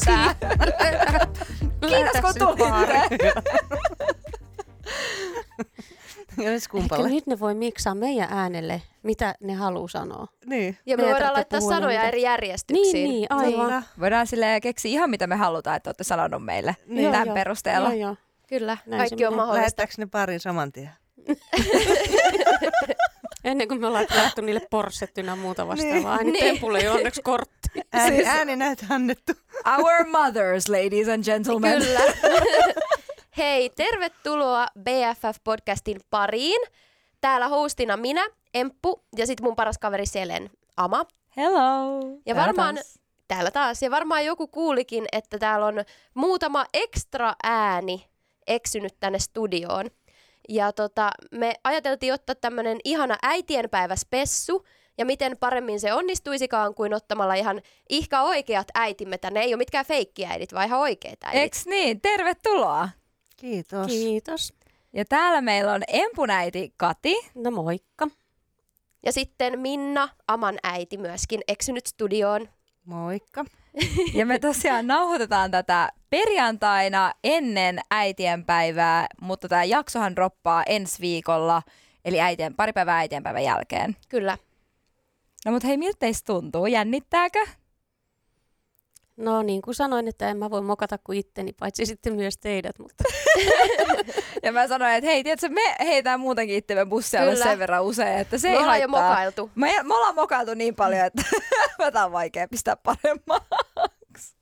tää. Kiitos kun tulitte. Ehkä nyt ne voi miksaa meidän äänelle, mitä ne haluaa sanoa. Niin. Ja me voidaan laittaa sanoja eri järjestyksiin. Niin, aivan. Voidaan silleen keksiä ihan mitä me halutaan, että olette sanonut meille niin. Tämän joo, perusteella. Joo. Kyllä, näin kaikki on mahdollista. Lähettääkö ne parin saman tien? Ennen kuin me ollaan lähty niille porssettynä muuta vastaavaa. Niin. Tempulle ei onneksi kortti. Ääni näyt annettu. Our mothers, ladies and gentlemen. Kyllä. Hei, tervetuloa BFF-podcastin pariin. Täällä hostina minä, Emppu, ja sitten mun paras kaveri Selen, Ama. Hello! Ja varmaan täällä taas. Ja varmaan joku kuulikin, että täällä on muutama ekstra ääni eksynyt tänne studioon. Ja me ajateltiin ottaa tämmönen ihana äitienpäiväspessu, ja miten paremmin se onnistuisikaan kuin ottamalla ihan ihka oikeat äitimme tänne. Ei ole mitkään feikkiäidit, vaan ihan oikeat äidit. Eks niin? Tervetuloa! Kiitos. Kiitos. Ja täällä meillä on Empun äiti Kati. No moikka. Ja sitten Minna, Aman äiti myöskin, eksynyt studioon. Moikka. Ja me tosiaan nauhoitetaan tätä perjantaina ennen äitienpäivää, mutta tämä jaksohan droppaa ensi viikolla, eli pari päivää äitienpäivän jälkeen. Kyllä. No mut hei, miltä teistä tuntuu? Jännittääkö? No niin kuin sanoin, että en mä voi mokata kuin itteni, paitsi sitten myös teidät. Mutta. Ja mä sanoin, että hei, tiedätkö, me heitään muutenkin itsemme bussialle sen verran usein, että se ei haittaa. Me ollaan jo mokailtu. Me ollaan mokailtu niin paljon, että tää on vaikea pistää paremmaksi.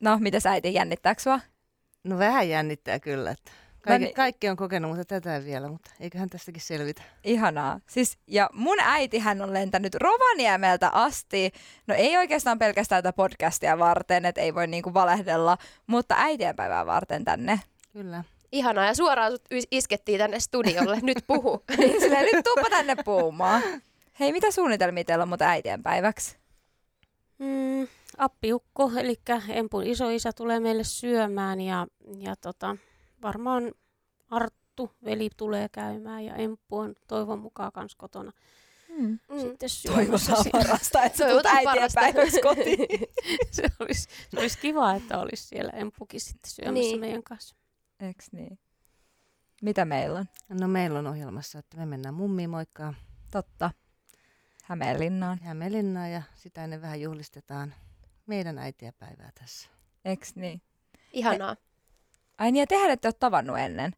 No, mitäs äiti, jännittääks sua? No vähän jännittää kyllä. Kaikki on kokenut, mutta tätä vielä, mutta eiköhän tästäkin selvitä. Ihanaa. Siis, ja mun äitihän on lentänyt Rovaniemeltä asti. No ei oikeastaan pelkästään tätä podcastia varten, että ei voi niinku valehdella, mutta äitienpäivää varten tänne. Kyllä. Ihanaa, ja suoraan sut iskettiin tänne studiolle. Nyt puhu. Silleen, nyt tuuppa tänne puhumaan. Hei, mitä suunnitelmia teillä on mutta äitienpäiväksi? Appiukko, eli Empun isoisä tulee meille syömään ja varmaan Arttu, veli, tulee käymään ja Emppu on toivon mukaan kans kotona. Sitten toivotaan parasta, että sä tulet äitienpäiväksi kotiin. Se olisi kiva, että olisi siellä Emppukin sitten syömässä meidän kanssa. Eks niin? Mitä meillä on? No meillä on ohjelmassa, että me mennään mummiin moikkaan. Totta. Hämeenlinnaan ja sitä ennen vähän juhlistetaan meidän äitienpäivää tässä. Eks niin? Ihanaa. Ai niin, ja tehän ette ole tavannut ennen?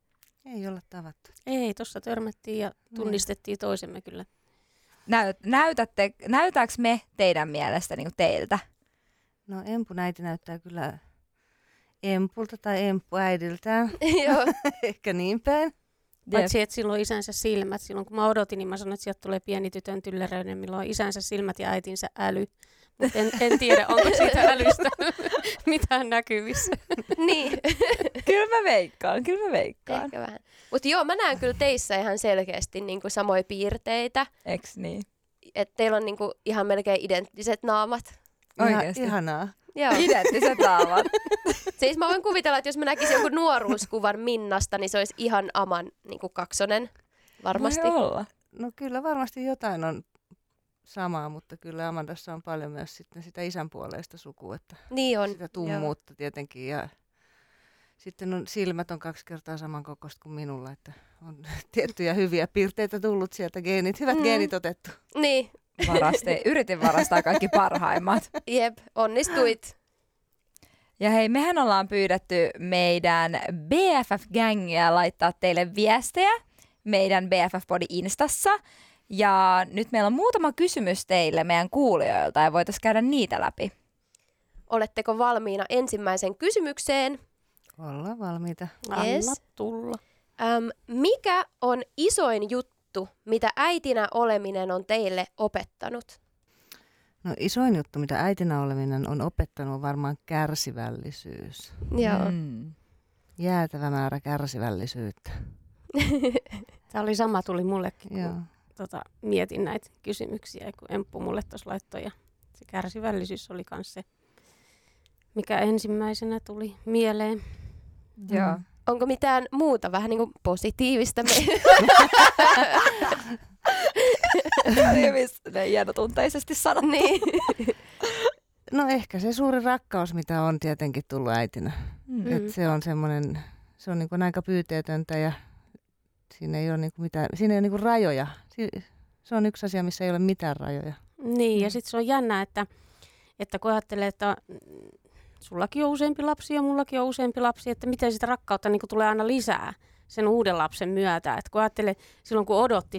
Ei olla tavattu. Ei, tuossa törmättiin ja tunnistettiin toisemme kyllä. Näytääkö me teidän mielestä niin kuin teiltä? No Empun äiti näyttää kyllä Empulta tai Empu äidiltään. Joo. Ehkä niin päin. Paitsi, että silloin isänsä silmät. Silloin kun mä odotin, niin mä sanoin, että sieltä tulee pieni tytön tylleröinen, milloin on isänsä silmät ja äitinsä äly. Mutta en tiedä, onko siitä älystä mitään näkyvissä. Niin. Kyllä mä veikkaan. Ehkä vähän. Mutta joo, mä näen kyllä teissä ihan selkeästi niinku samoja piirteitä. Eks niin? Että teillä on niinku ihan melkein identtiset naamat. Oikeasti. Ihanaa. Joo. Identtiset naamat. Siis mä voin kuvitella, että jos mä näkisin joku nuoruuskuvan Minnasta, niin se olisi ihan Aman niinku kaksonen. Varmasti. No kyllä varmasti jotain on samaa, mutta kyllä Amandassa on paljon myös sitten sitä isän puoleista sukua, että niin on. Sitä tummuutta tietenkin. Ja sitten silmät on 2 kertaa samankokoista kuin minulla, että on tiettyjä hyviä piirteitä tullut sieltä, hyvät geenit otettu. Niin. Yritin varastaa kaikki parhaimmat. Jep, onnistuit. Ja hei, mehän ollaan pyydetty meidän BFF-gängiä laittaa teille viestejä meidän BFF-podin instassa. Ja nyt meillä on muutama kysymys teille meidän kuulijoilta ja voitaisiin käydä niitä läpi. Oletteko valmiina ensimmäisen kysymykseen? Ollaan valmiita. Yes. Anna tulla. Mikä on isoin juttu, mitä äitinä oleminen on teille opettanut? No isoin juttu, mitä äitinä oleminen on opettanut, on varmaan kärsivällisyys. Joo. Jäätävä määrä kärsivällisyyttä. Tämä oli sama, tuli mullekin. Joo. Mietin näitä kysymyksiä, kun Emppu mulle tuossa laittoi, ja se kärsivällisyys oli myös se, mikä ensimmäisenä tuli mieleen. Joo. Onko mitään muuta vähän niin kuin positiivista? Hyvin hienotunteisesti sanottu. Niin. No ehkä se suuri rakkaus, mitä on tietenkin tullut äitinä. Mm-hmm. Et se on semmoinen, se on niin kuin aika pyyteetöntä ja siinä ei ole, niin kuin mitään, siinä ei ole niin kuin rajoja. Se on yksi asia, missä ei ole mitään rajoja. Niin, ja sitten se on jännä, että kun ajattelee, että sullakin on useampi lapsi ja mullakin on useampi lapsi, että miten sitä rakkautta niin kuin tulee aina lisää sen uuden lapsen myötä. Et kun ajattelee, silloin kun odotti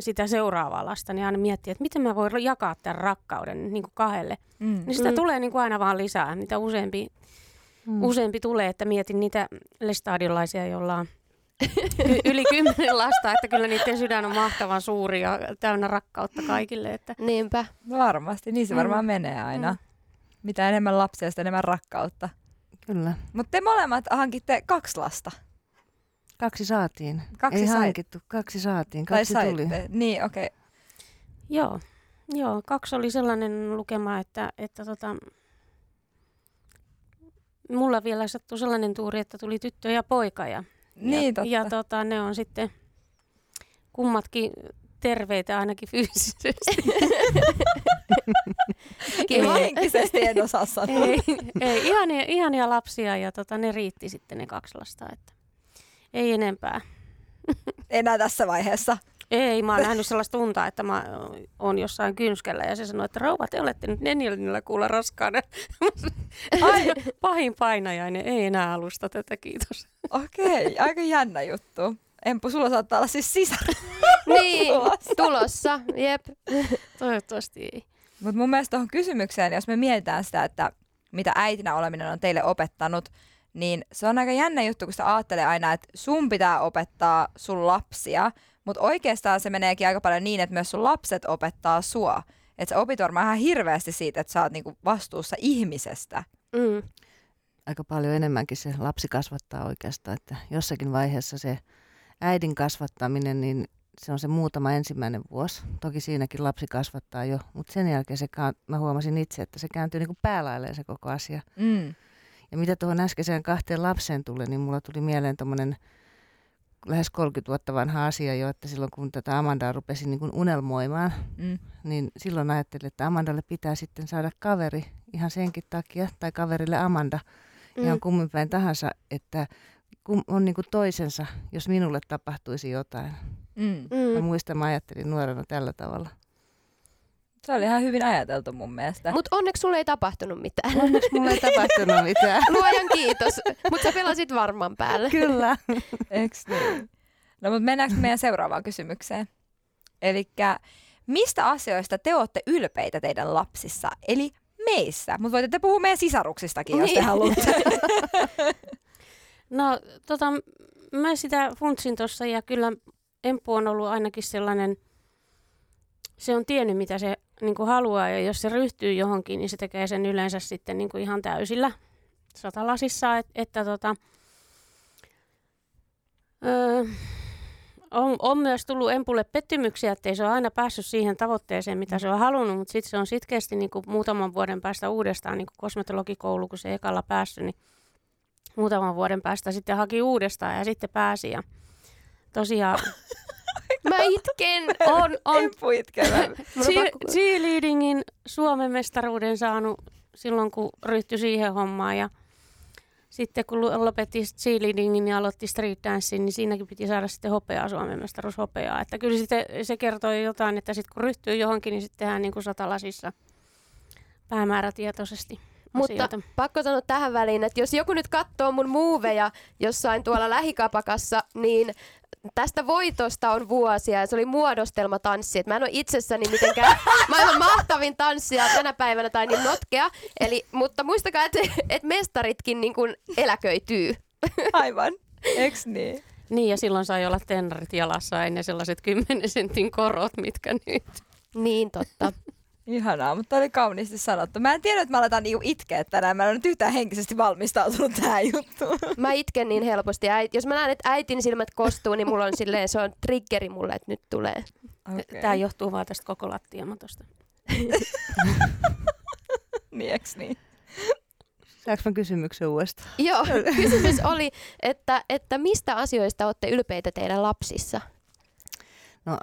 sitä seuraavaa lasta, niin aina miettii, että miten mä voin jakaa tämän rakkauden niin kuin kahdelle. Mm. Niin sitä tulee niin kuin aina vaan lisää, mitä useampi tulee, että mietin niitä lestadiolaisia, joilla on yli 10 lasta, että kyllä niiden sydän on mahtavan suuri ja täynnä rakkautta kaikille. Että. Niinpä. Varmasti, niin se varmaan menee aina. Mitä enemmän lapsia, sitä enemmän rakkautta. Kyllä. Mutta te molemmat hankitte 2 lasta. 2 saatiin. 2 ei hankittu, 2 saatiin, 2 tuli. Niin, okei. Okay. Joo, 2 oli sellainen lukema, että mulla vielä sattui sellainen tuuri, että tuli tyttö ja poika. Niin, totta. Ja ne on sitten kummatkin terveitä ainakin fyysisesti. Henkisesti en osaa sanoa. Ei, ihania lapsia ja ne riitti sitten ne 2 lasta, että ei enempää. Enää tässä vaiheessa? Ei, mä oon nähnyt sellaista untaa, että mä oon jossain kynskellä ja se sanoo, että rouva, te olette nyt nenillä kuulla raskaana. Ai. Pahin painajainen, ei enää alusta tätä, kiitos. Okei, aika jännä juttu. Empu, sulla saattaa olla siis sisar. Niin, tulossa, jep. Toivottavasti ei. Mut mun mielestä tuohon kysymykseen, jos me mietitään sitä, että mitä äitinä oleminen on teille opettanut, niin se on aika jännä juttu, kun sitä ajattelee aina, että sun pitää opettaa sun lapsia, mutta oikeastaan se meneekin aika paljon niin, että myös sun lapset opettaa sua. Että sä opit varmaan ihan hirveästi siitä, että sä oot niinku vastuussa ihmisestä. Mm. Aika paljon enemmänkin se lapsi kasvattaa oikeastaan, että jossakin vaiheessa se äidin kasvattaminen, niin se on se muutama ensimmäinen vuosi. Toki siinäkin lapsi kasvattaa jo, mutta sen jälkeen mä huomasin itse, että se kääntyy niinku päälailleen se koko asia. Mm. Ja mitä tuohon äskeiseen 2 lapseen tuli, niin mulla tuli mieleen tommonen lähes 30 vuotta vanha asia jo, että silloin kun tätä Amandaa rupesin niin kuin unelmoimaan, niin silloin ajattelin, että Amandalle pitää sitten saada kaveri ihan senkin takia, tai kaverille Amanda, ihan kummin päin tahansa, että on niin kuin toisensa, jos minulle tapahtuisi jotain. Mä ajattelin nuorena tällä tavalla. Se oli ihan hyvin ajateltu mun mielestä. Mut onneksi sulle ei tapahtunut mitään. Onneksi mulle ei tapahtunut mitään. Luojan kiitos. Mut sä pelasit varman päälle. Kyllä. Eiks niin? No mut mennäänkö meidän seuraavaan kysymykseen? Elikkä mistä asioista te ootte ylpeitä teidän lapsissa? Eli meissä. Mut voitte puhua meidän sisaruksistakin, jos te haluatte. No mä sitä funtsin tossa ja kyllä Empu on ollut ainakin sellainen, se on tiennyt mitä se niin kuin haluaa ja jos se ryhtyy johonkin, niin se tekee sen yleensä sitten niin kuin ihan täysillä satalasissa. On myös tullut Empulle pettymyksiä, ettei se ole aina päässyt siihen tavoitteeseen, mitä se on halunnut, mutta sitten se on sitkeästi niin kuin muutaman vuoden päästä uudestaan, niin kuin kosmetologikoulu, kun se ekalla päässyt, niin muutaman vuoden päästä sitten haki uudestaan ja sitten pääsi. Ja tosiaan... Mä itken. On. Empu itkevä. Cheerleadingin Suomen mestaruuden saanut silloin, kun ryhtyi siihen hommaan. Ja sitten kun lopetti cheerleadingin ja aloitti street dancing, niin siinäkin piti saada sitten hopeaa, Suomen mestaruushopeaa. Että kyllä sitten se kertoi jotain, että sitten kun ryhtyy johonkin, niin sitten tehdään niin kuin satalasissa päämäärätietoisesti. Asioita. Mutta pakko sanoa tähän väliin, että jos joku nyt katsoo mun muuveja jossain tuolla lähikapakassa, niin tästä voitosta on vuosia ja se oli muodostelmatanssi. Et mä en ole itsessäni mitenkään maailman mahtavin tanssija tänä päivänä tai niin notkea. Mutta muistakaa, että mestaritkin niin kuin eläköityy. Aivan, eks niin? Niin ja silloin sai olla tennarit jalassa ennen sellaiset 10 sentin korot, mitkä nyt. Niin totta. Ihanaa, mutta oli kauniisti sanottu. Mä en tiedä, että mä aletaan niinku itkeä tänään. Mä en ole nyt yhtään henkisesti valmistautunut tähän juttuun. Mä itken niin helposti. Jos mä näen, että äitin silmät kostuu, niin mulla on silleen, se on triggeri mulle, että nyt tulee. Okay. Tää johtuu vaan tästä koko lattiamatosta. Niin, eks niin? Saanko mä kysymyksen uudestaan? Joo, kysymys oli, että mistä asioista olette ylpeitä teidän lapsissa? No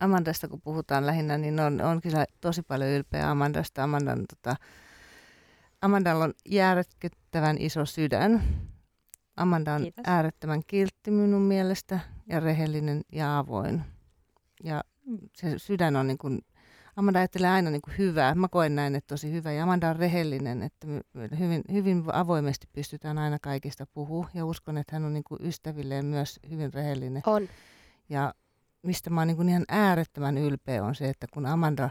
Amandasta kun puhutaan lähinnä, niin on kyllä tosi paljon ylpeä Amandasta. Amandalla on järkyttävän iso sydän. Amanda on äärettömän kiltti minun mielestä ja rehellinen ja avoin. Ja se sydän on niin kuin, Amanda ajattelee aina niin kuin hyvää. Mä koen näin, että tosi hyvä. Ja Amanda on rehellinen, että hyvin avoimesti pystytään aina kaikista puhumaan. Ja uskon, että hän on niin kuin ystävilleen myös hyvin rehellinen. On. Ja mistä mä oon niin kuin ihan äärettömän ylpeä on se, että kun Amanda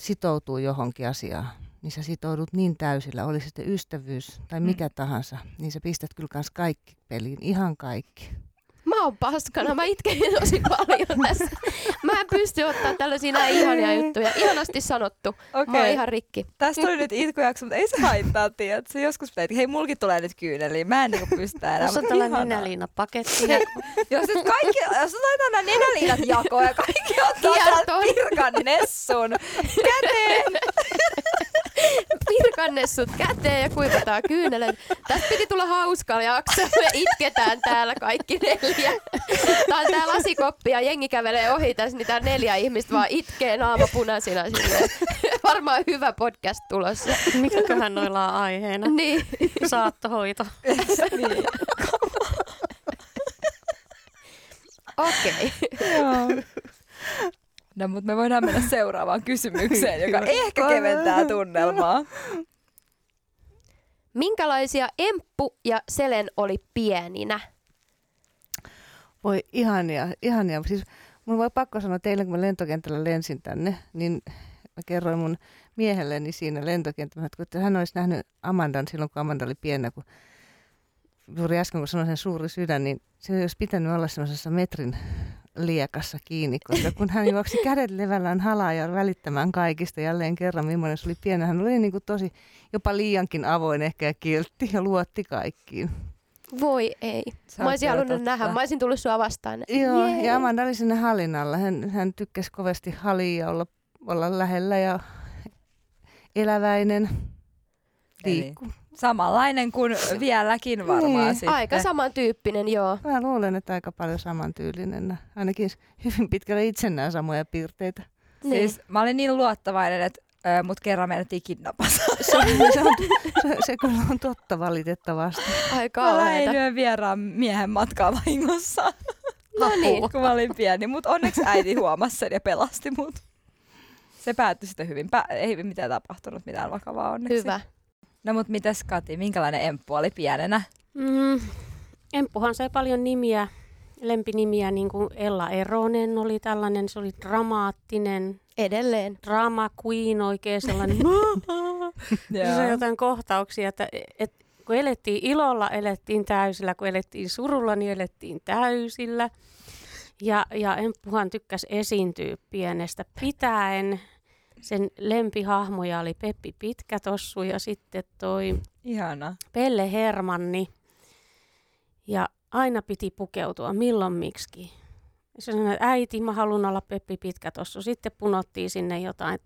sitoutuu johonkin asiaan, niin sä sitoudut niin täysillä, oli sitten ystävyys tai mikä tahansa, niin sä pistät kyllä kans kaikki peliin, ihan kaikki. Mä oon paskana, mä itken tosi paljon tässä. Mä en pysty ottaa tällaisia näin ihania juttuja. Ihanasti sanottu. Okay. Mä oon ihan rikki. Tästä tuli nyt itkujakso, mutta ei se haittaa, tiedätkö? Joskus pitää, että hei, mulki tulee nyt kyyneliä. Mä en niinku pysty enää. Jos on tällainen nenäliinapaketti. Jos laitaan nämä nenäliinat jakoon ja kaikki ottaa täältä Pirkan Nessun käteen. Pirkannessut käteen ja kuivataan kyynelet. Tästä piti tulla hauskalla jakso. Me itketään täällä kaikki neljä. Tää on tää lasikoppi ja jengi kävelee ohi tässä, niin tää 4 ihmistä vaan itkee naamapunaisina silleen. Varmaan hyvä podcast tulossa. Mikäköhän noilla on aiheena? Niin. Saattohoito. Niin. Okei. Okay. No, mutta me voidaan mennä seuraavaan kysymykseen, joka ehkä keventää tunnelmaa. Minkälaisia Emppu ja Selen oli pieninä? Voi ihania. Siis mun voi pakko sanoa teille, kun mä lentokentällä lensin tänne, niin mä kerroin mun miehelleni siinä lentokentällä, että hän olisi nähnyt Amandan silloin, kun Amanda oli pienä, kun juuri äsken, kun sanoin sen suuri sydän, niin se olisi pitänyt olla semmoisessa metrin liekassa kiinni, koska kun hän juoksi kädet levällään halaa ja välittämään kaikista jälleen kerran, millainen se oli pienä, hän oli niin kuin tosi jopa liiankin avoin ehkä ja kiltti ja luotti kaikkiin. Voi ei. Mä olisin halunnut nähdä. Mä olisin tullut sua vastaan. Joo, yeah. Ja Amanda oli sinne halin alla. Hän tykkäsi kovasti halia ja olla lähellä ja eläväinen. Liikku. Samanlainen kuin vieläkin varmaan niin. Sitten. Aika samantyyppinen, joo. Mä luulen, että aika paljon samantyylinen. Ainakin hyvin pitkälle itse nämä samoja piirteitä. Niin. Siis mä olin niin luottavainen, että mut kerran menettiin kidnappasaan. Se kyllä on totta valitettavasti. Aika mä lähdin vieraan miehen matkaa vahingossa. No niin. Kun mä olin pieni, mut onneksi äiti huomasi sen ja pelasti mut. Se päättyi sitten hyvin. Ei mitään tapahtunut, mitään vakavaa onneksi. Hyvä. No mut mitäs Kati, minkälainen Emppu oli pienenä? Emppuhan sai paljon nimiä, lempinimiä, niin kuin Ella Eronen oli tällainen, se oli dramaattinen. Edelleen. Drama queen oikein sellainen. Se on jotain kohtauksia, että kun elettiin ilolla, elettiin täysillä, kun elettiin surulla, niin elettiin täysillä. Ja Emppuhan tykkäsi esiintyä pienestä pitäen. Sen lempihahmoja oli Peppi Pitkätossu ja sitten toi ihana Pelle Hermanni. Ja aina piti pukeutua milloin miksi. Se sanoi, että äiti, mä haluan olla Peppi Pitkätossu. Sitten punottiin sinne jotain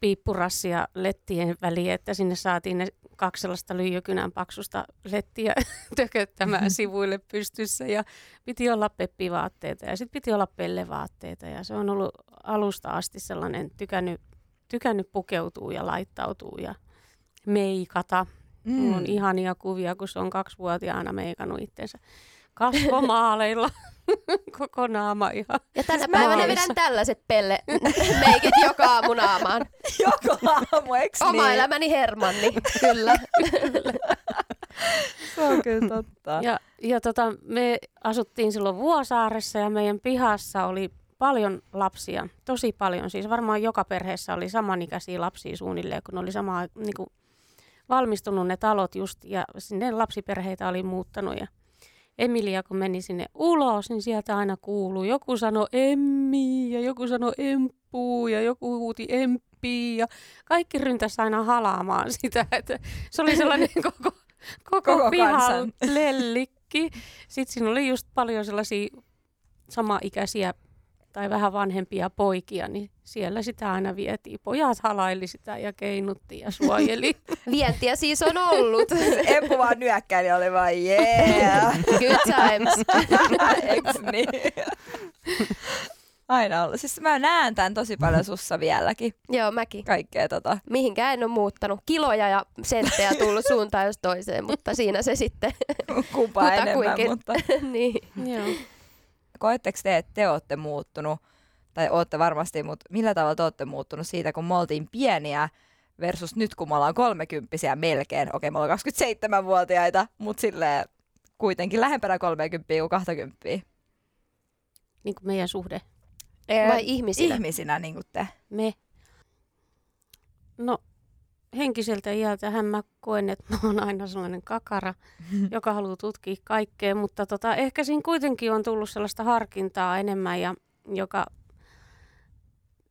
piippurassia lettien väliin, että sinne saatiin ne 2 sellaista lyijykynän paksusta lettiä tököttämään sivuille pystyssä ja piti olla Peppi-vaatteita ja sitten piti olla Pelle-vaatteita ja se on ollut alusta asti sellainen tykännyt pukeutua ja laittautua ja meikata. Mulla on ihania kuvia, kun se on 2-vuotiaana meikannut itsensä kasvomaaleilla. Koko naama ihan. Ja tänä päivänä vedän tällaiset Pelle meikit joka aamu naamaan. Joka aamu, eks niin? Oma elämäni Hermanni, kyllä. Se on kyllä totta. Ja me asuttiin silloin Vuosaaressa ja meidän pihassa oli paljon lapsia, tosi paljon. Siis varmaan joka perheessä oli samanikäisiä lapsia suunnilleen, kun oli samaa niinku valmistunut ne talot just ja sinne lapsiperheitä oli muuttanut ja Emilia, kun meni sinne ulos, niin sieltä aina kuuluu. Joku sanoi Emmi ja joku sanoi Emppu ja joku huuti Emppi ja kaikki ryntäsi aina halaamaan sitä. Että se oli sellainen koko pihan lellikki. Sitten siinä oli just paljon sellaisia samaikäisiä tai vähän vanhempia poikia, niin siellä sitä aina vietiin. Pojat halaili sitä ja keinuttiin ja suojeli. Vientiä siis on ollut. Empu vaan nyökkäili, oli vaan yeah. Good times. Eks niin? Aina ollut. Siis mä näen tämän tosi paljon sussa vieläkin. Joo, mäkin. Kaikkea tota. Mihinkään en ole muuttanut. Kiloja ja senttejä tullut suuntaan jos toiseen, mutta siinä se sitten. Kumpaa enemmän, mutta. Niin. Joo. Koetteko te, että te olette muuttunut, tai olette varmasti, mutta millä tavalla te olette muuttunut siitä, kun me oltiin pieniä versus nyt, kun me ollaan 30-vuotiaita melkein. Okei, me ollaan 27-vuotiaita, mutta silleen kuitenkin lähempänä 30 kuin 20. Niin kuin meidän suhde. Vai ihmisinä? Ihmisinä, niin kuin te. Me. No, henkiseltä iältähän mä koen, että mä oon aina sellainen kakara, joka haluaa tutkia kaikkea, mutta ehkä siinä kuitenkin on tullut sellaista harkintaa enemmän, ja joka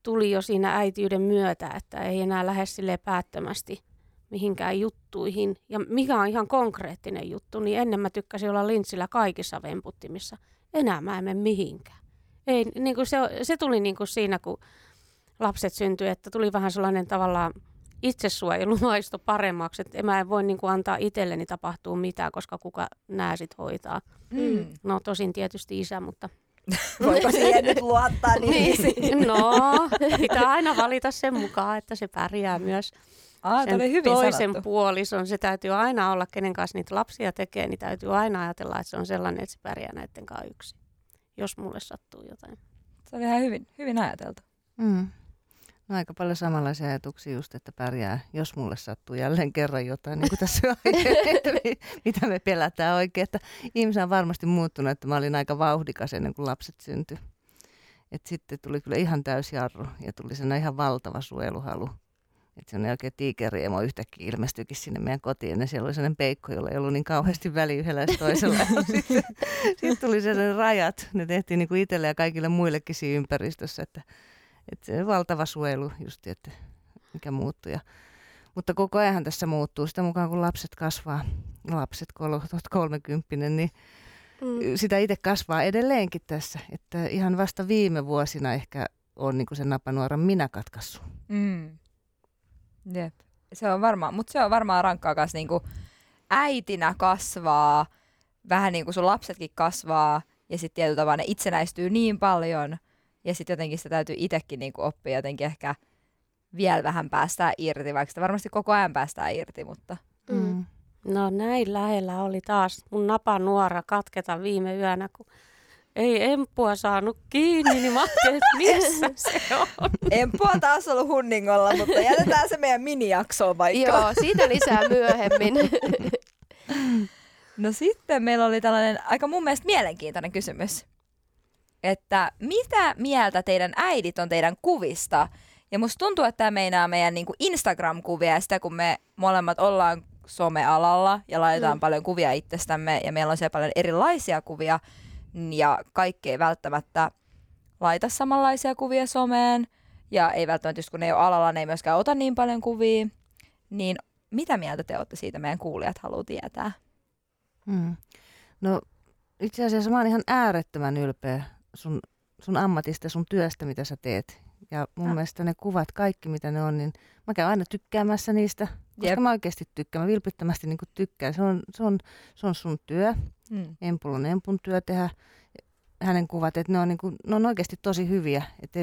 tuli jo siinä äitiyden myötä, että ei enää lähde silleen päättömästi mihinkään juttuihin. Ja mikä on ihan konkreettinen juttu, niin ennen mä tykkäsin olla lintsillä kaikissa vemputtimissa. Enää mä en mene mihinkään. Ei, niin kuin se tuli niin kuin siinä, kun lapset syntyi, että tuli vähän sellainen tavallaan itsesuojelumaisto paremmaksi, että mä en voi niin kuin antaa itselleni tapahtua mitään, koska kuka nää sit hoitaa. Mm. No tosin tietysti isä, mutta... Voiko siihen nyt luottaa niin? No, pitää aina valita sen mukaan, että se pärjää myös. Sen toisen sanottu. Puolison. Se täytyy aina olla, kenen kanssa niitä lapsia tekee, niin täytyy aina ajatella, että se on sellainen, että se pärjää näiden kanssa yksin. Jos mulle sattuu jotain. Se on ihan hyvin ajateltu. Mm. No, aika paljon samanlaisia ajatuksia just, että pärjää, jos mulle sattuu jälleen kerran jotain, niin kuin tässä aiheessa, mitä me pelätään oikein. Että ihmisen on varmasti muuttunut, että mä olin aika vauhdikas ennen kuin lapset syntyi. Et sitten tuli kyllä ihan täysjarru ja tuli sellainen ihan valtava suojeluhalu. Että sellainen oikein tiikeriemo yhtäkkiä ilmestyikin sinne meidän kotiin. Ja siellä oli sellainen peikko, jolla ei ollut niin kauheasti väliä yhdellä toisella. Sitten tuli sellainen rajat. Ne tehtiin niin kuin itselle ja kaikille muillekin siinä ympäristössä. Että se on valtava suojelu just, että mikä muuttuu. Mutta koko ajan tässä muuttuu sitä mukaan, kun lapset kasvaa. Lapset, kun on 30, niin sitä itse kasvaa edelleenkin tässä. Että ihan vasta viime vuosina ehkä on niin kuin sen napanuoran minä katkaissut. Mm. Jep. Se on varmaan, mutta se on varmaan rankkaa myös niinku äitinä kasvaa, vähän niin kuin sun lapsetkin kasvaa ja sitten tietyllä tavalla ne itsenäistyy niin paljon ja sitten jotenkin sitä täytyy itsekin niinku oppia jotenkin ehkä vielä vähän päästään irti, vaikka sitä varmasti koko ajan päästään irti, mutta... Mm. No näin lähellä oli taas mun napanuora katketa viime yönä, kun... Ei Empua saanut kiinni, niin mä ajattelin, että missä se on. Empua taas ollut hunningolla, mutta jätetään se meidän minijaksoon vaikka. Joo, siitä lisää myöhemmin. No sitten meillä oli tällainen aika mun mielestä mielenkiintoinen kysymys. Että mitä mieltä teidän äidit on teidän kuvista? Ja musta tuntuu, että tämä meinaa meidän niinku Instagram-kuvia ja sitä, kun me molemmat ollaan somealalla ja laitetaan paljon kuvia itsestämme ja meillä on siellä paljon erilaisia kuvia. Ja kaikki ei välttämättä laita samanlaisia kuvia someen. Ja ei välttämättä, just kun ne ei ole alalla, ne ei myöskään ota niin paljon kuvia. Niin mitä mieltä te olette siitä? Meidän kuulijat haluaa tietää. No itse asiassa mä oon ihan äärettömän ylpeä sun ammatista ja sun työstä, mitä sä teet. Ja mun mielestä ne kuvat, kaikki mitä ne on, niin mä käyn aina tykkäämässä niistä. Koska mä oikeasti tykkään, mä vilpittömästi niin tykkään. Se on sun työ. Empul on Empun työ tehdä, hänen kuvat, että ne on oikeasti tosi hyviä. Et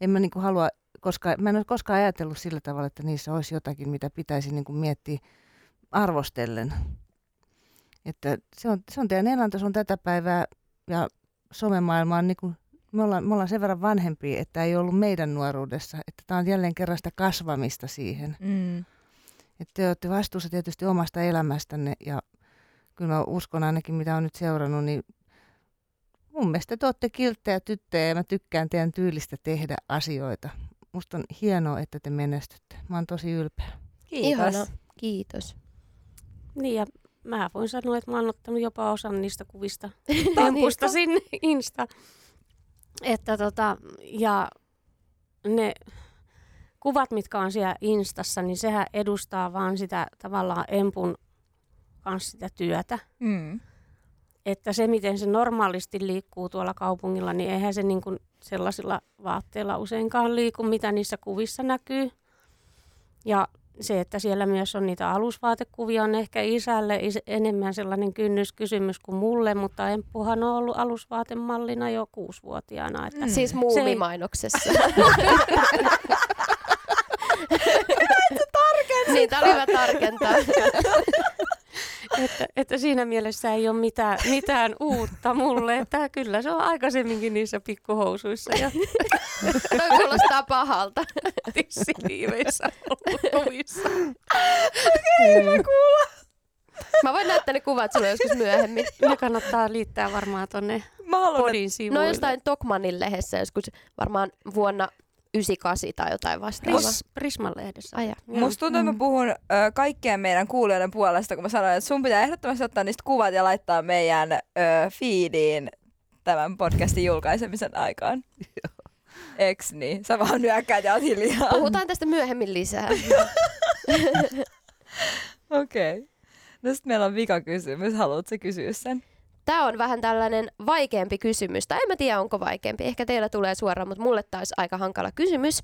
en mä niinku halua, koska mä en ole koskaan ajatellut sillä tavalla, että niissä olisi jotakin, mitä pitäisi niinku miettiä arvostellen. Että se on teidän elanto, se on tätä päivää ja somemaailma on niinku, me ollaan sen verran vanhempia, että ei ollut meidän nuoruudessa. Että tää on jälleen kerran sitä kasvamista siihen. Että te olette vastuussa tietysti omasta elämästänne ja kyllä mä uskon ainakin, mitä olen nyt seurannut, niin mun mielestä te olette kilttejä tyttöjä ja mä tykkään teidän tyylistä tehdä asioita. Musta on hienoa, että te menestytte. Mä oon tosi ylpeä. Kiitos. Ihana. Kiitos. Niin ja mä voin sanoa, että mä oon ottanut jopa osan niistä kuvista. Tempusta sinne Insta. Että ja ne kuvat, mitkä on siellä Instassa, niin sehän edustaa vaan sitä tavallaan Empun kanssa sitä työtä. Että se, miten se normaalisti liikkuu tuolla kaupungilla, niin eihän se niin kuin sellaisilla vaatteilla useinkaan liiku, mitä niissä kuvissa näkyy. Ja se, että siellä myös on niitä alusvaatekuvia, on ehkä isälle enemmän sellainen kynnyskysymys kuin mulle, mutta Emppuhan on ollut alusvaatemallina jo 6-vuotiaana. Että siis muumimainoksessa. Niitä oli hyvä tarkentaa. Että siinä mielessä ei ole mitään uutta mulle, että kyllä se on aikaisemminkin niissä pikkuhousuissa. Ja toi kuulostaa pahalta. Tissiliiveissä ollut kuvissa. Okei, mä kuulla. Mä voin näyttää ne kuvat sulle joskus myöhemmin. Ne kannattaa liittää varmaan tonne podin sivuille. No jostain Tokmanin lehdessä joskus varmaan vuonna 98 tai jotain vastaavaa. Prisman lehdessä. Musta tuntuu, että mä puhun kaikkien meidän kuulijoiden puolesta, kun mä sanoin, että sun pitää ehdottomasti ottaa niistä kuvat ja laittaa meidän feediin tämän podcastin julkaisemisen aikaan. Eks niin? Sä vaan nyökkäät ja oot hiljaa. Puhutaan tästä myöhemmin lisää. Okei. Okay. No sit meillä on vikakysymys. Haluatko kysyä sen? Tämä on vähän tällainen vaikeampi kysymys, tai en mä tiedä onko vaikeampi, ehkä teillä tulee suoraan, mutta mulle tämä olisi aika hankala kysymys.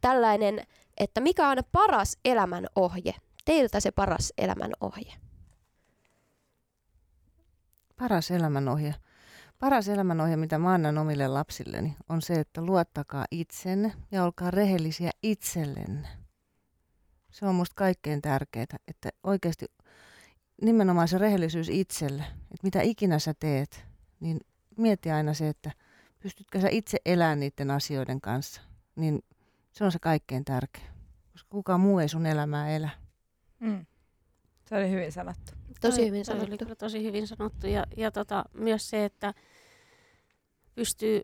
Tällainen, että mikä on paras elämän ohje? Teiltä se paras elämän ohje. Paras elämän ohje. Paras elämän ohje, mitä mä annan omille lapsilleni, on se, että luottakaa itsenne ja olkaa rehellisiä itsellenne. Se on musta kaikkein tärkeää, että oikeasti nimenomaan se rehellisyys itselle, että mitä ikinä sä teet, niin mieti aina se, että pystytkö sä itse elämään niiden asioiden kanssa. Niin se on se kaikkein tärkeä, koska kukaan muu ei sun elämää elä. Mm. Se oli hyvin sanottu. Tosi hyvin sanottu. Ja myös se, että pystyy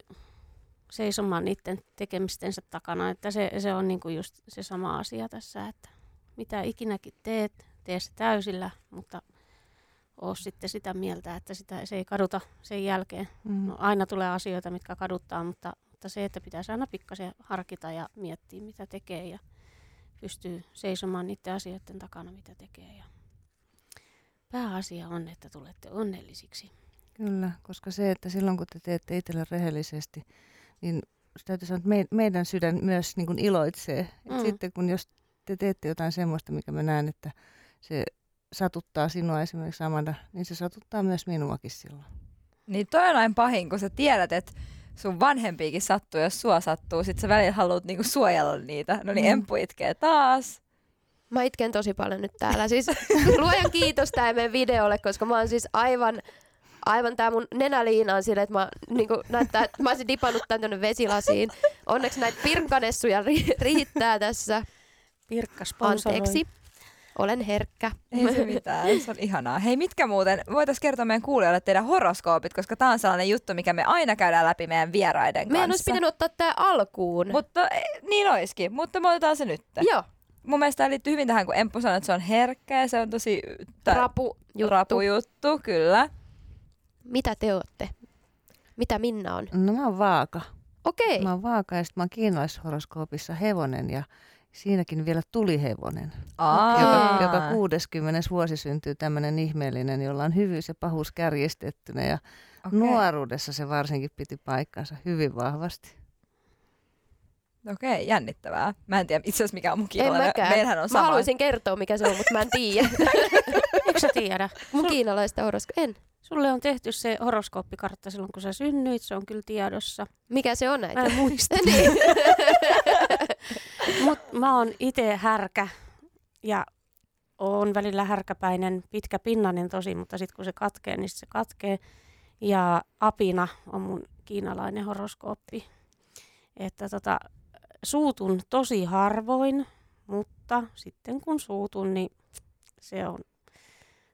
seisomaan niiden tekemistensä takana. Että se on niinku just se sama asia tässä, että mitä ikinäkin teet, tee se täysillä, mutta ole sitten sitä mieltä, että se ei kaduta sen jälkeen. Mm. No, aina tulee asioita, mitkä kaduttaa, mutta se, että pitäisi aina pikkasen harkita ja miettiä, mitä tekee ja pystyy seisomaan niiden asioiden takana, mitä tekee. Ja pääasia on, että tulette onnellisiksi. Kyllä, koska se, että silloin kun te teette itselle rehellisesti, niin täytyy sanoa, että meidän sydän myös niin kuin iloitsee. Mm. Sitten kun jos te teette jotain semmoista, mikä mä näen, että se satuttaa sinua esimerkiksi Amanda, niin se satuttaa myös minuakin silloin. Niin toi on aina pahin, kun sä tiedät, että sun vanhempiikin sattuu, jos sua sattuu. Sit sä välillä haluat niinku suojella niitä. No niin, Emppu itkee taas. Mä itken tosi paljon nyt täällä. Siis luojan kiitos tää ei mene videolle, koska mä oon siis aivan tää mun nenäliina on silleen, että mä niinku näyttää, että mä oisin dipannut tän tonne vesilasiin. Onneksi näitä pirkkanessuja riittää tässä. Anteeksi. Olen herkkä. Ei se mitään, se on ihanaa. Hei, mitkä muuten, voitaisiin kertoa meidän kuulijoille teidän horoskoopit, koska tää on sellainen juttu, mikä me aina käydään läpi meidän vieraiden kanssa. Meidän olisi pitänyt ottaa tää alkuun. Mutta niin olisikin, mutta me otetaan se nyt. Joo. Mun mielestä tää liittyy hyvin tähän, kun Emppu sanoi, että se on herkkä ja se on tosi rapujuttu, kyllä. Mitä te ootte? Mitä Minna on? No mä oon vaaka. Okei. Mä oon vaaka ja sit mä oon kiinalaishoroskoopissa hevonen ja siinäkin vielä tuli hevonen, joka 60. vuosi syntyy tämmöinen ihmeellinen, jolla on hyvyys ja pahuus kärjistettynä. Ja nuoruudessa se varsinkin piti paikkansa hyvin vahvasti. Okei, jännittävää. Mä en tiedä itse asiassa mikä on mun kiinalainen. Mä haluaisin kertoa mikä se on, mutta mä en tiedä. Eikö sä tiedä? Mun kiinalaista horoskoopia. En. Sulle on tehty se horoskooppikartta silloin, kun sä synnyit. Se on kyllä tiedossa. Mikä se on näitä? Mä en muista. Niin. Mut mä oon ite härkä ja oon välillä härkäpäinen, pitkä pinnanen tosi, mutta sit kun se katkee, niin se katkee. Ja apina on mun kiinalainen horoskooppi. Että suutun tosi harvoin, mutta sitten kun suutun, niin se on,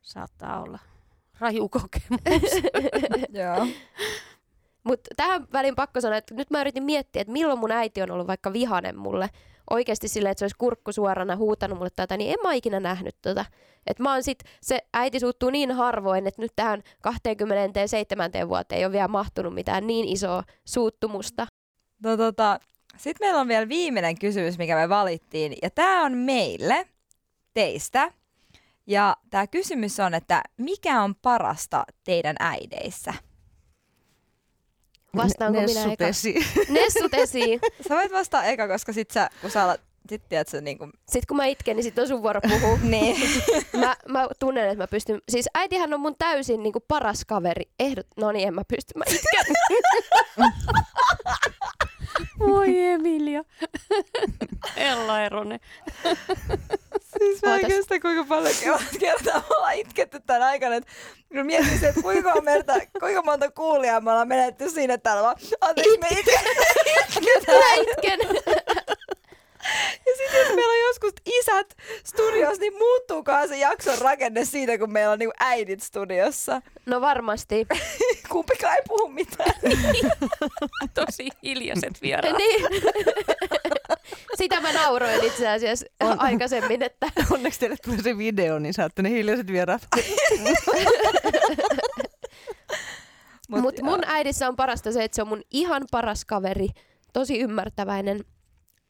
saattaa olla raju kokemus. Joo. Mutta tähän väliin pakko sanoa, että nyt mä yritin miettiä, että milloin mun äiti on ollut vaikka vihanen mulle. Oikeasti silleen, että se olisi kurkku suorana huutanut mulle tätä, niin en mä ikinä nähnyt tota. Että mä oon sit, se äiti suuttuu niin harvoin, että nyt tähän 27 vuoteen ei ole vielä mahtunut mitään niin isoa suuttumusta. No, sitten meillä on vielä viimeinen kysymys, mikä me valittiin. Ja tää on meille, teistä. Ja tämä kysymys on, että mikä on parasta teidän äideissä? Vastaanko minä eka? Nessutesi. Sä voit vastaa eka, koska kun sä alat, Sitten kun mä itken, niin sit on sun vuoro puhua. Niin. mä tunnen, että mä pystyn. Siis äitihän on mun täysin niinku paras kaveri. No niin, en mä pysty. Mä itken. Voi Emilia. Ella Eronen. Siis mä en kestä kuinka paljon kertaa me ollaan itketty tän aikana. Kun mietin se, että kuinka monta kuulijaa me ollaan menetty siinä täällä vaan. Anteeksi, me itken. Ja sitten jos meillä on joskus isät studiossa, niin muuttuukaan se jakson rakenne siitä, kun meillä on niinku äidit studiossa. No varmasti. Kumpikaan ei puhu mitään. Tosi hiljaiset vieraat. Niin. Sitä mä nauroin itse asiassa aikaisemmin, että... Onneksi teille tulee se video, niin saatte ne hiljaiset vieraat. Mut mun äidissä on parasta se, että se on mun ihan paras kaveri. Tosi ymmärtäväinen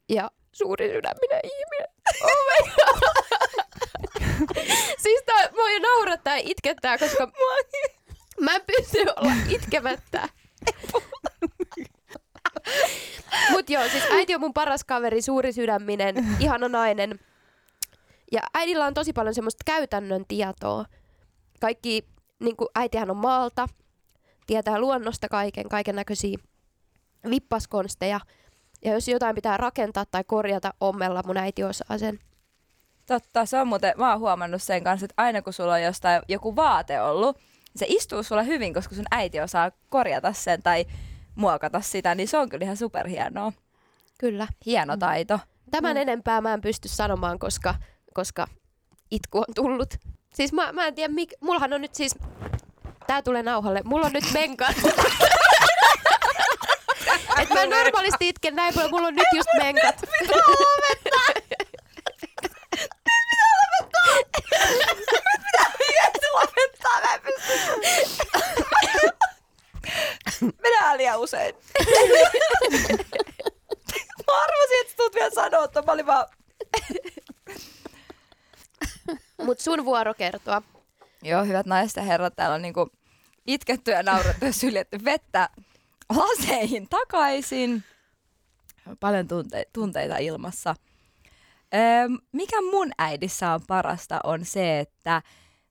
ja... suuri sydäminen ihminen. Oh my god. Siis mua jo naurattaa ja itkettää, koska mä en pysty olla itkemättä. Mut joo, siis äiti on mun paras kaveri, suuri sydäminen, ihana nainen. Ja äidillä on tosi paljon semmoista käytännön tietoa. Kaikki, niinku äitihän on maalta, tietää luonnosta kaiken näköisiä vippaskonsteja. Ja jos jotain pitää rakentaa tai korjata ommella, mun äiti osaa sen. Totta, se on muuten, mä oon huomannut sen kanssa, että aina kun sulla on jostain joku vaate ollut, niin se istuu sulla hyvin, koska sun äiti osaa korjata sen tai muokata sitä, niin se on kyllä ihan superhienoa. Kyllä. Hieno taito. Tämän enempää mä en pysty sanomaan, koska itku on tullut. Siis mä en tiedä, mullahan on nyt siis, tää tulee nauhalle, mulla on nyt menkat. Et mä normaalisti itken näin paljon, mulla on nyt just menkat. Pitää lopettaa! Pitää lopettaa! Mä en pysty. Mennään liian usein. Mä arvasin, että sä tulet vielä sanoa, että mä olin vaan... Mut sun vuoro kertoa. Joo, hyvät naiset ja herrat, täällä on niinku itketty ja naurattu ja syljetty vettä laseihin takaisin. Paljon tunteita ilmassa. Mikä mun äidissä on parasta on se, että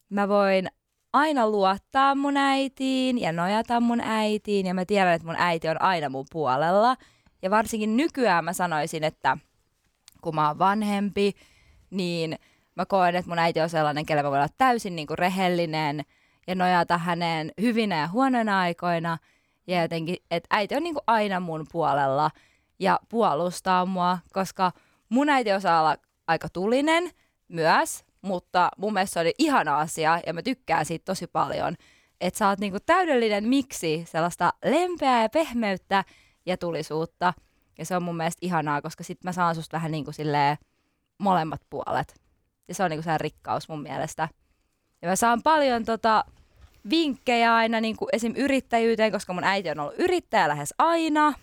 mä voin aina luottaa mun äitiin ja nojata mun äitiin. Ja mä tiedän, että mun äiti on aina mun puolella. Ja varsinkin nykyään mä sanoisin, että kun mä oon vanhempi, niin mä koen, että mun äiti on sellainen, kelle mä voin olla täysin niinku rehellinen ja nojata häneen hyvinä ja huonoina aikoina. Ja jotenkin, että äiti on niinku aina mun puolella ja puolustaa mua, koska mun äiti osaa olla aika tulinen myös, mutta mun mielestä se oli ihana asia ja mä tykkään siitä tosi paljon. Että sä oot niinku täydellinen miksi sellaista lempeää ja pehmeyttä ja tulisuutta. Ja se on mun mielestä ihanaa, koska sit mä saan susta vähän niinku silleen molemmat puolet. Ja se on niinku sehän rikkaus mun mielestä. Ja mä saan paljon vinkkejä aina niin kuin esim. Yrittäjyyteen, koska mun äiti on ollut yrittäjä lähes aina,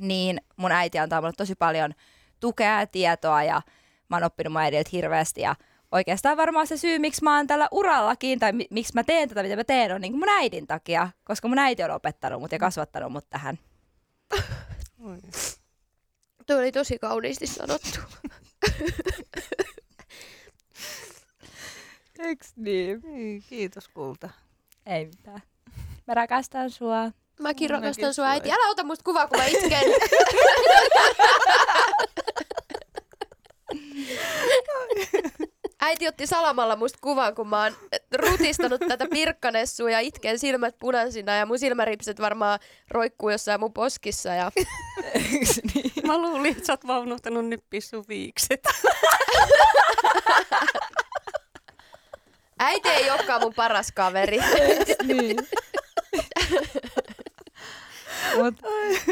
niin mun äiti antaa mulle tosi paljon tukea ja tietoa ja mä oon oppinut mun äidiltä hirveästi ja oikeastaan varmaan se syy, miksi mä oon tällä urallakin tai miksi mä teen tätä, mitä mä teen, on niin kuin mun äidin takia, koska mun äiti on opettanut mut ja kasvattanut mut tähän. Tuo oli tosi kauniisti sanottu. Eiks niin? Kiitos kulta. Ei mitään. Mä rakastan sua. Mäkin rakastan sua, äiti. Älä ota musta kuvaa, kun mä itken. Äiti otti salamalla musta kuvaa, kun mä oon rutistanut tätä pirkkanessua ja itken silmät punaisina ja mun silmäripset varmaan roikkuu jossain mun poskissa. Ja... niin? Mä luulin, että sä oot vaan unohtanut nyppiä sun viikset. Äiti ei olekaan mun paras kaveri. Niin.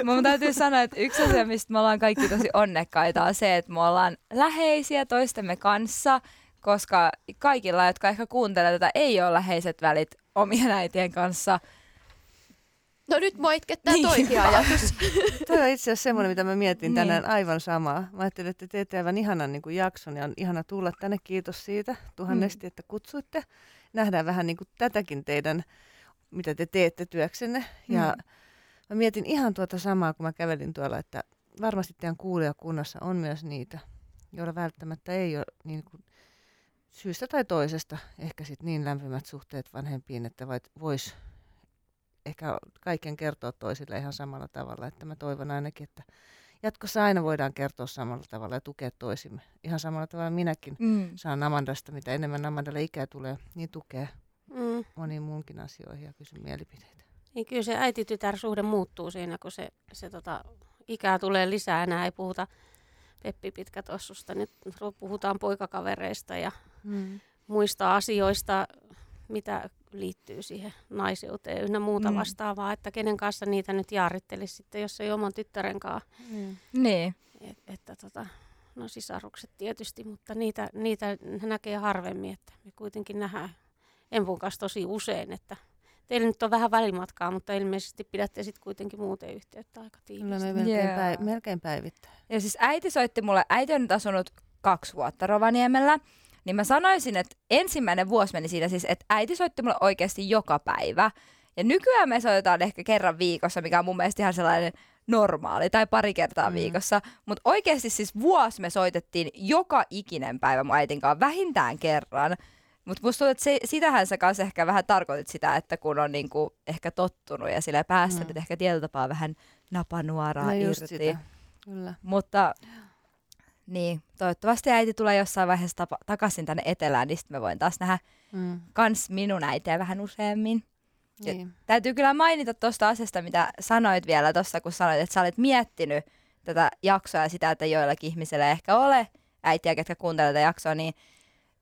Mun täytyy sanoa, että yksi asia, mistä me ollaan kaikki tosi onnekkaita, on se, että me ollaan läheisiä toistemme kanssa, koska kaikilla, jotka ehkä kuuntelee tätä, ei ole läheiset välit omien äitien kanssa. No nyt mua itkettää toikin ajatus. Tuo on itse asiassa semmoinen, mitä mä mietin tänään aivan samaa. Mä ajattelin, että teette aivan ihanan niin kuin jakson ja on ihana tulla tänne. Kiitos siitä tuhannesti, että kutsuitte. Nähdään vähän niin kuin tätäkin teidän, mitä te teette työksenne. Ja mä mietin ihan tuota samaa, kun mä kävelin tuolla, että varmasti teidän kuulijakunnassa on myös niitä, joilla välttämättä ei ole niin kuin syystä tai toisesta ehkä sit niin lämpimät suhteet vanhempiin, että voisi ehkä kaiken kertoa toisille ihan samalla tavalla. Että mä toivon ainakin, että jatkossa aina voidaan kertoa samalla tavalla ja tukea toisimme. Ihan samalla tavalla minäkin saan Amandasta, mitä enemmän Amandalle ikää tulee, niin tukea moniin muunkin asioihin ja kysyn mielipiteitä. Niin kyllä se äiti-tytär-suhde muuttuu siinä, kun se ikää tulee lisää. Enää ei puhuta Peppi Pitkätossusta, nyt puhutaan poikakavereista ja muista asioista, mitä liittyy siihen naiseuteen ynnä muuta vastaavaa, että kenen kanssa niitä nyt jaarittelisi sitten, jos ei oman tyttärenkaan. Niin. No sisarukset tietysti, mutta niitä näkee harvemmin, että me kuitenkin nähdään Empun kanssa tosi usein, että teillä nyt on vähän välimatkaa, mutta ilmeisesti pidätte sitten kuitenkin muuten yhteyttä aika tiiviisti. No, melkein päivittäin. Ja siis äiti soitti mulle, äiti on nyt asunut 2 vuotta Rovaniemellä. Niin mä sanoisin, että ensimmäinen vuosi meni siitä siis, että äiti soitti mulle oikeasti joka päivä. Ja nykyään me soitetaan ehkä kerran viikossa, mikä on mun mielestä ihan sellainen normaali, tai pari kertaa viikossa. Mutta oikeasti siis vuosi me soitettiin joka ikinen päivä mun äitinkaan vähintään kerran. Mutta musta tuntuu, että sitähän sä kanssa ehkä vähän tarkoitit sitä, että kun on niinku ehkä tottunut ja sillä päästä nyt ehkä tietyllä tapaa vähän napanuoraa irti. Kyllä. Mutta... Niin, toivottavasti äiti tulee jossain vaiheessa takaisin tänne etelään, niin sitten me voin taas nähdä kans minun äitiä vähän useammin. Niin. Täytyy kyllä mainita tuosta asiasta, mitä sanoit vielä tuossa, kun sanoit, että sä olet miettinyt tätä jaksoa ja sitä, että joillakin ihmisillä ei ehkä ole äitiä, ketkä kuuntelevat tätä jaksoa, niin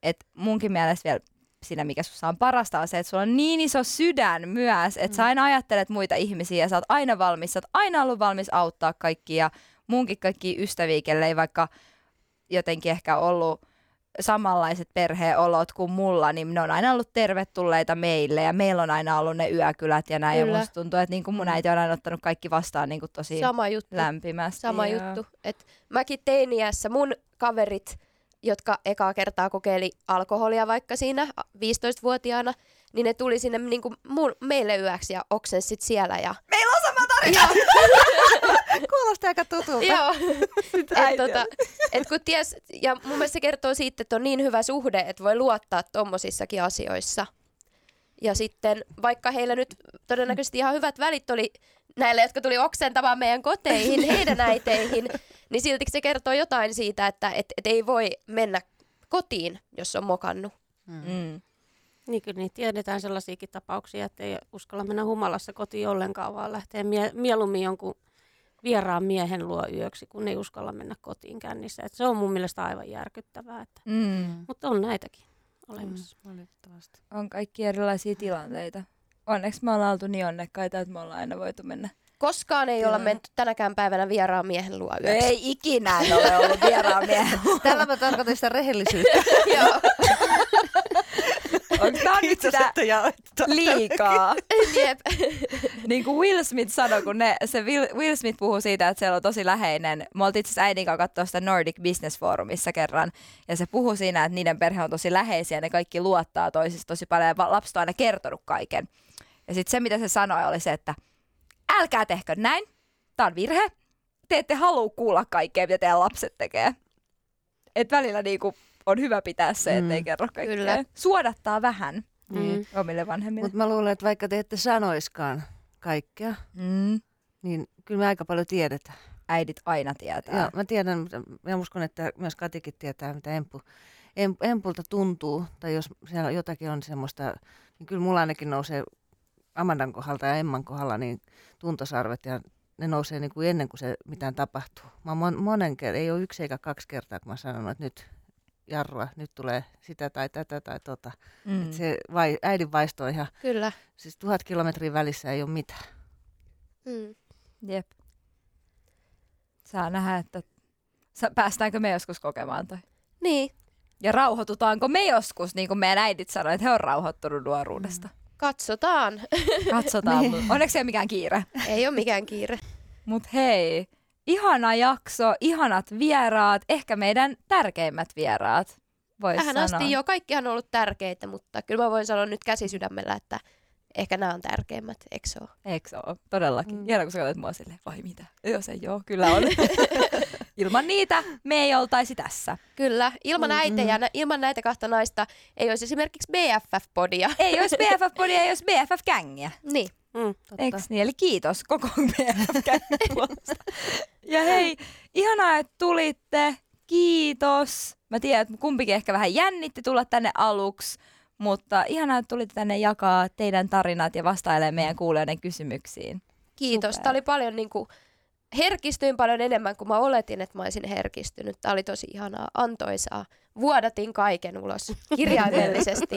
että munkin mielestä vielä siinä, mikä sussa on parasta, on se, että sulla on niin iso sydän myös, että sä aina ajattelet muita ihmisiä ja sä oot aina valmis, sä oot aina ollut valmis auttaa kaikkia, munkin kaikkia ystäviä, kelle ei vaikka jotenkin ehkä ollut samanlaiset perheolot kuin mulla, niin ne on aina ollut tervetulleita meille ja meillä on aina ollut ne yökylät ja näin. Kyllä. Ja musta tuntuu, että niin kuin mun äiti on aina ottanut kaikki vastaan niin kuin tosi lämpimästi. Sama juttu. Et mäkin teiniässä mun kaverit, jotka ekaa kertaa kokeili alkoholia vaikka siinä 15-vuotiaana, niin ne tuli sinne niin kuin meille yöksi ja oksensit siellä. Ja... Meillä on sama tarina! Kuulosti aika tutulta. Joo. Et kun ties, ja mun mielestä se kertoo siitä, että on niin hyvä suhde, että voi luottaa tommosissakin asioissa. Ja sitten vaikka heillä nyt todennäköisesti ihan hyvät välit oli näille, jotka tuli oksentamaan meidän koteihin, heidän äiteihin, niin silti se kertoo jotain siitä, että et ei voi mennä kotiin, jos on mokannut. Mm. Niin kyllä niin tiedetään sellaisiakin tapauksia, että ei uskalla mennä humalassa kotiin ollenkaan, vaan lähtee mieluummin jonkun vieraan miehen luo yöksi, kun ei uskalla mennä kotiin kännissä. Et se on mun mielestä aivan järkyttävää, mutta on näitäkin olemassa. Valitettavasti. On kaikki erilaisia tilanteita. Onneksi me ollaan oltu niin onnekkaita, että me ollaan aina voitu mennä. Koskaan ei olla menty tänäkään päivänä vieraan miehen luo yöksi. Ei ikinä en ole ollut vieraan miehen. Tällä mä tarkoitan sitä rehellisyyttä. Joo. Tämä on nyt sitä liikaa. Niin kuin Will Smith sanoi, kun Will Smith puhui siitä, että siellä on tosi läheinen. Me oltiin itse asiassa äidin kanssa katsoa sitä Nordic Business Forumissa kerran. Ja se puhui siinä, että niiden perhe on tosi läheisiä ja ne kaikki luottaa toisista tosi paljon. Ja lapset on aina kertonut kaiken. Ja sitten se, mitä se sanoi, oli se, että älkää tehkö näin. Tämä on virhe. Te ette halua kuulla kaikkea, mitä teidän lapset tekee. Et välillä niinku... On hyvä pitää se, ettei kerro kaikkea. Kyllä. Suodattaa vähän omille vanhemmille. Mutta mä luulen, että vaikka te ette sanoiskaan kaikkea, niin kyllä me aika paljon tiedetään. Äidit aina tietää. Joo, mä tiedän, mä uskon, että myös Katikin tietää, mitä Empulta tuntuu. Tai jos siellä jotakin on semmoista, niin kyllä mulla ainakin nousee Amandan kohdalta ja Emman kohdalla niin tuntosarvet ja ne nousee niin kuin ennen kuin se mitään tapahtuu. Mä monen kerran, ei ole 1 eikä 2 kertaa, kun mä sanon, että nyt... Jarrua, nyt tulee sitä tai tätä tai tota. Et se äidin vaisto on ihan, kyllä. Siis 1000 kilometriä välissä ei ole mitään. Jep. Saa nähdä, että päästäänkö me joskus kokemaan toi. Niin. Ja rauhoitutaanko me joskus, niin kuin meidän äidit sanoi, että he on rauhoittunut nuoruudesta. Katsotaan. Niin. Onneksi ei ole mikään kiire. Ei ole mikään kiire. Mut hei, ihana jakso, ihanat vieraat, ehkä meidän tärkeimmät vieraat. Tähän asti jo kaikkihan on ollut tärkeitä, mutta kyllä mä voin sanoa nyt käsi sydämellä, että ehkä nämä on tärkeimmät, eikö se ole? Eikö se ole? Todellakin. Mm. Hienoa, kun sä katsot mua silleen, vai mitä? Jos ei ole, kyllä on. Ilman niitä me ei oltaisi tässä. Kyllä. Ilman äitejä, ilman näitä kahta naista ei olisi esimerkiksi BFF-podia. Ei olisi BFF-podia, ei olisi BFF-kängiä. Niin. Totta. Eiks niin? Eli kiitos koko BFF-kängin puolesta. Ja hei, ihanaa, että tulitte. Kiitos. Mä tiedän, että kumpikin ehkä vähän jännitti tulla tänne aluksi, mutta ihanaa, että tulitte tänne jakaa teidän tarinat ja vastailemaan meidän kuulijoiden kysymyksiin. Kiitos. Super. Tämä oli paljon niinku... Herkistyin paljon enemmän kuin mä oletin, että mä olisin herkistynyt. Tää oli tosi ihanaa, antoisaa. Vuodatin kaiken ulos kirjaimellisesti.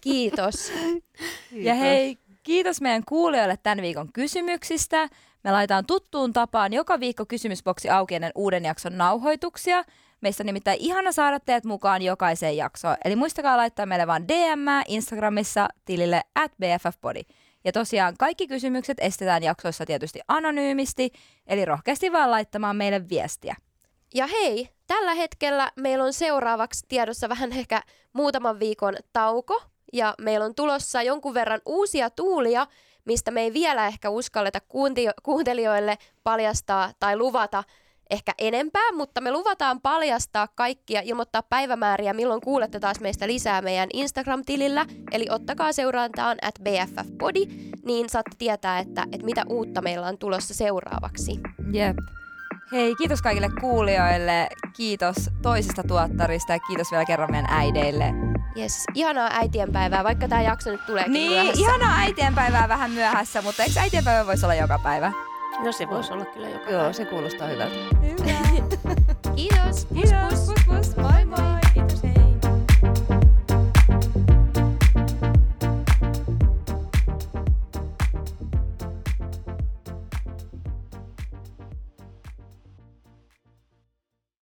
Kiitos. Ja hei, kiitos meidän kuulijoille tämän viikon kysymyksistä. Me laitetaan tuttuun tapaan joka viikko kysymysboksi auki ennen uuden jakson nauhoituksia. Meistä on nimittäin ihana saada teet mukaan jokaiseen jaksoon. Eli muistakaa laittaa meille vaan DM Instagramissa tilille @bffpodi. Ja tosiaan kaikki kysymykset estetään jaksoissa tietysti anonyymisti, eli rohkeasti vaan laittamaan meille viestiä. Ja hei, tällä hetkellä meillä on seuraavaksi tiedossa vähän ehkä muutaman viikon tauko, ja meillä on tulossa jonkun verran uusia tuulia, mistä me ei vielä ehkä uskalleta kuuntelijoille paljastaa tai luvata ehkä enempää, mutta me luvataan paljastaa kaikkia, ilmoittaa päivämääriä, milloin kuulette taas meistä lisää meidän Instagram-tilillä. eli ottakaa seurantaan @bffpodi, niin saatte tietää, että mitä uutta meillä on tulossa seuraavaksi. Jep. Hei, kiitos kaikille kuulijoille, kiitos toisesta tuottarista ja kiitos vielä kerran meidän äideille. Jes, ihanaa äitienpäivää, vaikka tämä jakso nyt tuleekin myöhässä. Ihanaa äitienpäivää vähän myöhässä, mutta eikö äitienpäivä voisi olla joka päivä? No se voisi olla kyllä joka päivä. Joo, se kuulostaa hyvältä. Hyvä. Kiitos. Kiitos.